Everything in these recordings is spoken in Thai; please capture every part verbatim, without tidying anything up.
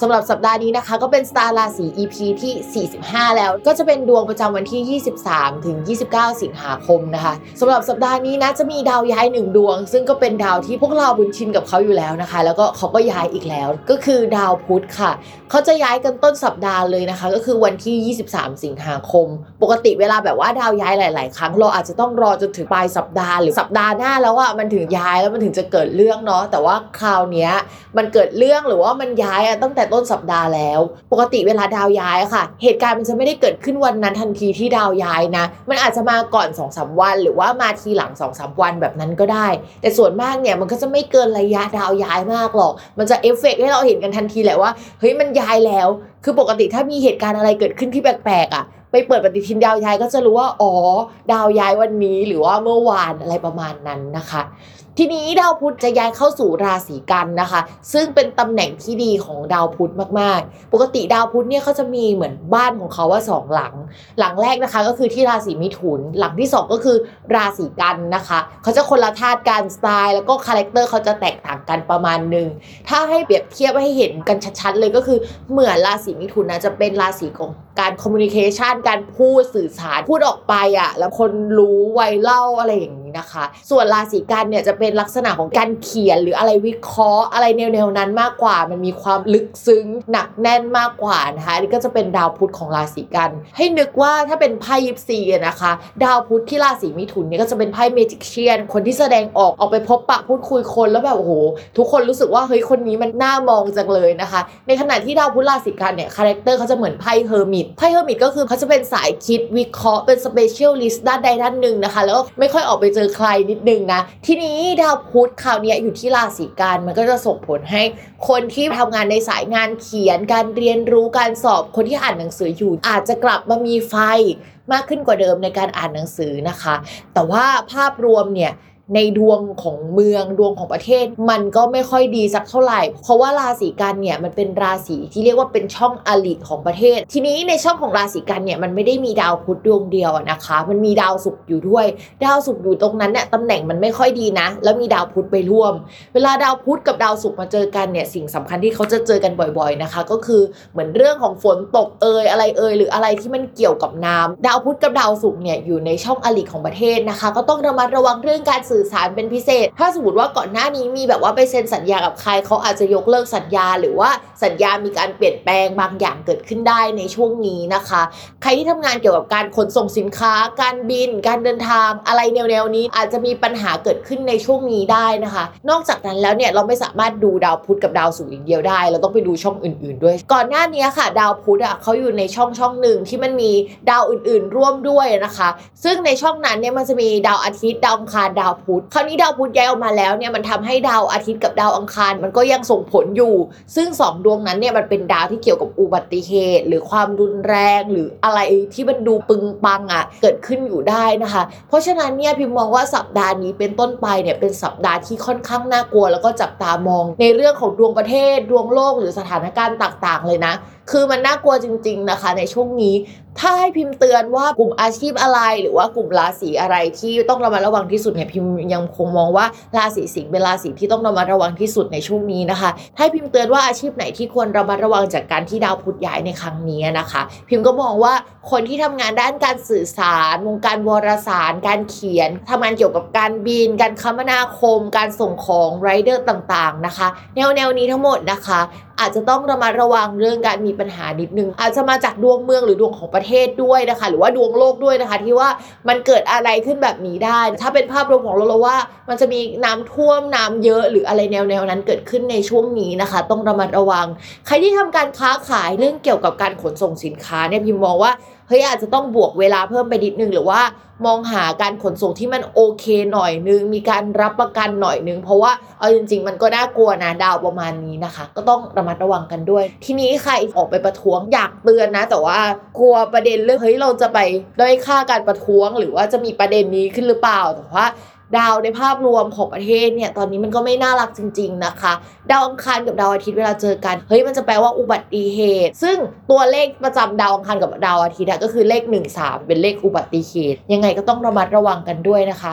สำหรับสัปดาห์นี้นะคะก็เป็นสตาร์ราศี อี พี ที่สี่สิบห้าแล้วก็จะเป็นดวงประจำวันที่ยี่สิบสามถึงยี่สิบเก้าสิงหาคมนะคะสำหรับสัปดาห์นี้นะจะมีดาวย้ายหนึ่งดวงซึ่งก็เป็นดาวที่พวกเราบุญชินกับเขาอยู่แล้วนะคะแล้วก็เขาก็ย้ายอีกแล้วก็คือดาวพุธค่ะเขาจะย้ายกันต้นสัปดาห์เลยนะคะก็คือวันที่ยี่สิบสามสิงหาคมปกติเวลาแบบว่าดาวย้ายหลายๆครั้งเราอาจจะต้องรอจนถึงปลายสัปดาห์หรือสัปดาห์หน้าแล้วอ่ะมันถึงย้ายแล้วมันถึงจะเกิดเรื่องเนาะแต่ว่าคราวเนี้ยมันเกิดเรื่องหรือว่ามันย้ายอ่ะตั้งแต่ต้นสัปดาห์แล้วปกติเวลาดาวย้ายค่ะเหตุการณ์มันจะไม่ได้เกิดขึ้นวันนั้นทันทีที่ดาวย้ายนะมันอาจจะมาก่อน สองถึงสาม วันหรือว่ามาทีหลัง สองถึงสาม วันแบบนั้นก็ได้แต่ส่วนมากเนี่ยมันก็จะไม่เกินระยะดาวย้ายมากหรอกมันจะเอฟเฟคให้เราเห็นกันทันทีแหละว่าเฮ้ยมันย้ายแล้วคือปกติถ้ามีเหตุการณ์อะไรเกิดขึ้นที่แปลกๆอ่ะไปเปิดปฏิทินดาวย้ายก็จะรู้ว่าอ๋อดาวย้ายวันนี้หรือว่าเมื่อวานอะไรประมาณนั้นนะคะทีนี้ดาวพุธจะย้ายเข้าสู่ราศีกันนะคะซึ่งเป็นตำแหน่งที่ดีของดาวพุธมากๆปกติดาวพุธเนี่ยเขาจะมีเหมือนบ้านของเขาว่าสองหลังหลังแรกนะคะก็คือที่ราศีมิถุนหลังที่สองก็คือราศีกันนะคะเขาจะคนละธาตุกันสไตล์แล้วก็คาแรคเตอร์เขาจะแตกต่างกันประมาณนึงถ้าให้เปรียบเทียบให้เห็นกันชัดๆเลยก็คือเหมือนราศีมิถุนนะจะเป็นราศีของการคอมมิวนิเคชันการพูดสื่อสารพูดออกไปอ่ะแล้วคนรู้ไวเล่าอะไรอย่างนี้นะคะส่วนราศีกันเนี่ยจะเป็นลักษณะของการเขียนหรืออะไรวิเคราะห์อะไรแนวๆนั้นมากกว่ามันมีความลึกซึ้งหนักแน่นมากกว่านะคะนี่ก็จะเป็นดาวพุธของราศีกันให้นึกว่าถ้าเป็นไพ่ยิปซีนะคะดาวพุธที่ราศีมิถุนเนี่ยก็จะเป็นไพ่เมจิกเชียนคนที่แสดงออกออกไปพบปะพูดคุยคนแล้วแบบโอ้โหทุกคนรู้สึกว่าเฮ้ยคนนี้มันน่ามองจังเลยนะคะในขณะที่ดาวพุธราศีกันเนี่ยคาแรคเตอร์เขาจะเหมือนไพ่เฮอร์มิตไพ่เฮอร์มิตก็คือเขาจะเป็นสายคิดวิเคราะห์เป็นสเปเชียลิสต์ด้านใดด้านหนึ่งนะคะแล้วก็ไม่ค่อยออกไปเจอใครนิดนึงนะทีนี้ดาวพุธคราวนี้อยู่ที่ราศีกันมันก็จะส่งผลให้คนที่ทำงานในสายงานเขียนการเรียนรู้การสอบคนที่อ่านหนังสืออยู่อาจจะกลับมามีไฟมากขึ้นกว่าเดิมในการอ่านหนังสือนะคะแต่ว่าภาพรวมเนี่ยในดวงของเมืองดวงของประเทศมันก็ไม่ค่อยดีสักเท่าไหร่เพราะว่าราศีกันเนี่ยมันเป็นราศีที่เรียกว่าเป็นช่องอลิของประเทศทีนี้ในช่องของราศีกันเนี่ยมันไม่ได้มีดาวพุธดวงเดียวนะคะมันมีดาวศุกร์อยู่ด้วยดาวศุกร์อยู่ตรงนั้นเนี่ยตำแหน่งมันไม่ค่อยดีนะแล้วมีดาวพุธไปร่วมเวลาดาวพุธกับดาวศุกร์มาเจอกันเนี่ยสิ่งสำคัญที่เขาจะเจอกันบ่อยๆนะคะก็คือเหมือนเรื่องของฝนตกเอ่ยอะไรเอ่ยหรืออะไรที่มันเกี่ยวกับน้ำดาวพุธกับดาวศุกร์เนี่ยอยู่ในช่องอลิของประเทศนะคะก็ต้องระมัดระวังเรื่องการสื่อสารเป็นพิเศษถ้าสมมติว่าก่อนหน้านี้มีแบบว่าไปเซ็นสัญญากับใครเขาอาจจะยกเลิกสัญญาหรือว่าสัญญามีการเปลี่ยนแปลงบางอย่างเกิดขึ้นได้ในช่วงนี้นะคะใครที่ทำงานเกี่ยวกับการขนส่งสินค้าการบินการเดินทางอะไรแนวๆนี้อาจจะมีปัญหาเกิดขึ้นในช่วงนี้ได้นะคะนอกจากนั้นแล้วเนี่ยเราไม่สามารถดูดาวพุธกับดาวศุกร์อย่างเดียวได้เราต้องไปดูช่องอื่นๆด้วยก่อนหน้านี้ค่ะดาวพุธอ่ะเขาอยู่ในช่องช่องหนึ่งที่มันมีดาวอื่นๆร่วมด้วยนะคะซึ่งในช่องนั้นเนี่ยมันจะมีดาวอาทิตย์ดาวอังคารดาวพุธคราวนี้ดาวพุธย้ายออกมาแล้วเนี่ยมันทำให้ดาวอาทิตย์กับดาวอังคารมันก็ยังส่งผลอยู่ซึ่งสองดวงนั้นเนี่ยมันเป็นดาวที่เกี่ยวกับอุบัติเหตุหรือความรุนแรงหรืออะไรที่มันดูปึงปังอ่ะเกิดขึ้นอยู่ได้นะคะเพราะฉะนั้นเนี่ยพิมมองว่าสัปดาห์นี้เป็นต้นไปเนี่ยเป็นสัปดาห์ที่ค่อนข้างน่ากลัวแล้วก็จับตามองในเรื่องของดวงประเทศดวงโลกหรือสถานการณ์ต่างๆเลยนะ คือมันน่ากลัวจริงๆนะคะในช่วงนี้ถ้าให้พิมพ์เตือนว่ากลุ่มอาชีพอะไรหรือว่ากลุ่มราศีอะไรที่ต้องระมัดระวังที่สุดเนี่ยพิมพ์ยังคงมองว่าราศีสิงห์เป็นราศีที่ต้องระมัดระวังที่สุดในช่วงนี้นะคะให้พิมพ์เตือนว่าอาชีพไหนที่ควรระมัดระวังจากการที่ดาวพุธย้ายในครั้งนี้นะคะพิมพ์ก็มองว่าคนที่ทำงานด้านการสื่อสารวงการวารสารการเขียนทำงานเกี่ยวกับการบินการคมนาคมการส่งของไรเดอร์ต่างๆนะคะแนวๆนี้ทั้งหมดนะคะอาจจะต้องระมัดระวังเรื่องการมีปัญหานิดนึงอาจจะมาจากดวงเมืองหรือดวงของประเทศด้วยนะคะหรือว่าดวงโลกด้วยนะคะที่ว่ามันเกิดอะไรขึ้นแบบนี้ได้ถ้าเป็นภาพรวมของเราเราว่ามันจะมีน้ำท่วมน้ำเยอะหรืออะไรแนวๆนั้นเกิดขึ้นในช่วงนี้นะคะต้องระมัดระวังใครที่ทำการค้าขายเรื่องเกี่ยวกับการขนส่งสินค้าเนี่ยพิมมองว่าเฮ้ยอาจจะต้องบวกเวลาเพิ่มไปนิดนึงหรือว่ามองหาการขนส่งที่มันโอเคหน่อยนึงมีการรับประกันหน่อยนึงเพราะว่าเอาจริงๆมันก็น่ากลัวนะดาวประมาณนี้นะคะก็ต้องระมัดระวังกันด้วยทีนี้ใครออกไปประท้วงอยากเตือนนะแต่ว่ากลัวประเด็นเรื่องเฮ้ยเราจะไปด้อยค่าการประท้วงหรือว่าจะมีประเด็นนี้ขึ้นหรือเปล่าแต่ว่าดาวในภาพรวมของประเทศเนี่ยตอนนี้มันก็ไม่น่ารักจริงๆนะคะดาวอังคารกับดาวอาทิตย์เวลาเจอกันเฮ้ยมันจะแปลว่าอุบัติเหตุซึ่งตัวเลขประจำดาวอังคารกับดาวอาทิตย์ก็คือเลขหนึ่งสามเป็นเลขอุบัติเหตุยังไงก็ต้องระมัดระวังกันด้วยนะคะ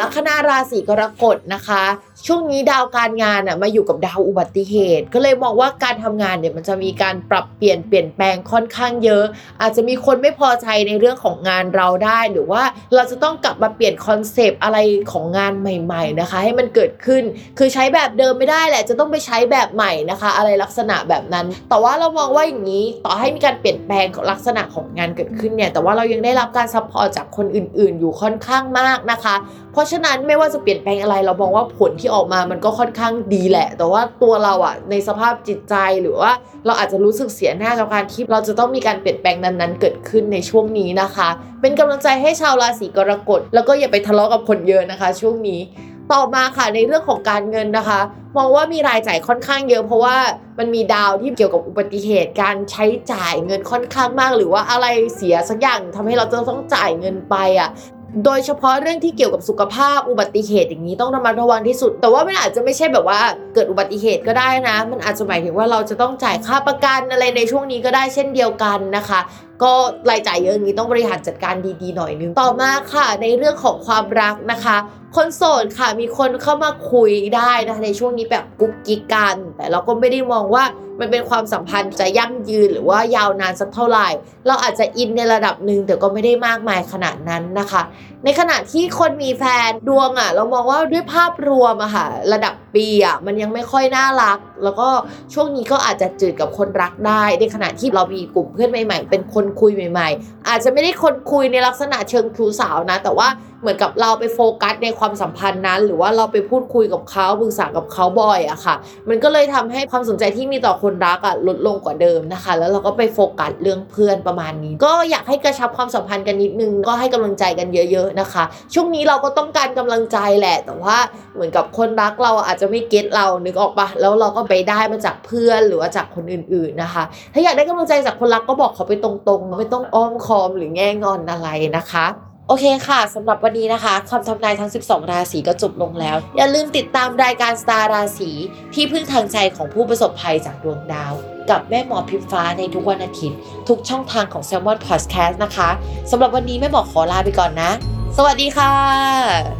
ลัคนาราศีกรกฎนะคะช่วงนี้ดาวการงานน่ะมาอยู่กับดาวอุบัติเหตุก็เลยมองว่าการทำงานเนี่ยมันจะมีการปรับเปลี่ยนเปลี่ยนแปลงค่อนข้างเยอะอาจจะมีคนไม่พอใจในเรื่องของงานเราได้หรือว่าเราจะต้องกลับมาเปลี่ยนคอนเซปต์อะไรของงานใหม่ๆนะคะให้มันเกิดขึ้นคือใช้แบบเดิมไม่ได้แหละจะต้องไปใช้แบบใหม่นะคะอะไรลักษณะแบบนั้นแต่ว่าเรามองว่าอย่างนี้ต่อให้มีการเปลี่ยนแปลงลักษณะของงานเกิดขึ้นเนี่ยแต่ว่าเรายังได้รับการซัพพอร์ตจากคนอื่นๆอยู่ค่อนข้างมากนะคะเพราะฉะนั้นไม่ว่าจะเปลี่ยนแปลงอะไรเรามองว่าผลที่ออกมามันก็ค่อนข้างดีแหละแต่ว่าตัวเราอ่ะในสภาพจิตใจหรือว่าเราอาจจะรู้สึกเสียหน้ากับการที่เราจะต้องมีการเปลี่ยนแปลงนั้นๆเกิดขึ้นในช่วงนี้นะคะเป็นกำลังใจให้ชาวราศีกรกฎแล้วก็อย่าไปทะเลาะกับคนเยอะนะคะช่วงนี้ต่อมาค่ะในเรื่องของการเงินนะคะมองว่ามีรายจ่ายค่อนข้างเยอะเพราะว่ามันมีดาวที่เกี่ยวกับอุบัติเหตุการใช้จ่ายเงินค่อนข้างมากหรือว่าอะไรเสียสักอย่างทำให้เราจะต้องจ่ายเงินไปอ่ะโดยเฉพาะเรื่องที่เกี่ยวกับสุขภาพอุบัติเหตุอย่างนี้ต้องระมัดระวังที่สุดแต่ว่ามันอาจจะไม่ใช่แบบว่าเกิดอุบัติเหตุก็ได้นะมันอาจจะหมายถึงว่าเราจะต้องจ่ายค่าประกันอะไรในช่วงนี้ก็ได้เช่นเดียวกันนะคะก็รายจ่ายเยอะอย่างนี้ต้องบริหารจัดการดีๆหน่อยนึงต่อมาค่ะในเรื่องของความรักนะคะคนโสดค่ะมีคนเข้ามาคุยได้นะคะในช่วงนี้แบบกุ๊กกิ๊กกันแต่เราก็ไม่ได้มองว่ามันเป็นความสัมพันธ์จะยั่งยืนหรือว่ายาวนานสักเท่าไหร่เราอาจจะอินในระดับนึงแต่ก็ไม่ได้มากมายขนาดนั้นนะคะในขณะที่คนมีแฟนดวงอ่ะเรามองว่าด้วยภาพรวมอะค่ะระดับปีอ่ะมันยังไม่ค่อยน่ารักแล้วก็ช่วงนี้ก็อาจจะจืดกับคนรักได้ในขณะที่เรามีกลุ่มเพื่อนใหม่ๆเป็นคนคุยใหม่ๆอาจจะไม่ได้คนคุยในลักษณะเชิงชู้สาวนะแต่ว่าเหมือนกับเราไปโฟกัสในความสัมพันธ์นั้นหรือว่าเราไปพูดคุยกับเขาปรึกษากับเขาบ่อยอะค่ะมันก็เลยทำให้ความสนใจที่มีต่อคนรักอะลดลงกว่าเดิมนะคะแล้วเราก็ไปโฟกัสเรื่องเพื่อนประมาณนี้ก็อยากให้กระชับความสัมพันธ์กันนิดนึงก็ให้กำลังใจกันเยอะๆนะคะช่วงนี้เราก็ต้องการกำลังใจแหละแต่ว่าเหมือนกับคนรักเราอาจจะไม่เก็ทเรานึกออกปะแล้วเราก็ไปได้มาจากเพื่อนหรือว่าจากคนอื่นๆนะคะถ้าอยากได้กำลังใจจากคนรักก็บอกเขาไปตรงๆไม่ต้องอ้อมค้อมหรือแง่งอนอะไรนะคะโอเคค่ะสำหรับวันนี้นะคะคำทำนายทั้งสิบสองราศีก็จบลงแล้วอย่าลืมติดตามรายการสตาร์ราศีที่พึ่งทางใจของผู้ประสบภัยจากดวงดาวกับแม่หมอพิมฟ้าในทุกวันอาทิตย์ทุกช่องทางของ Salmon podcast นะคะสำหรับวันนี้แม่หมอขอลาไปก่อนนะสวัสดีค่ะ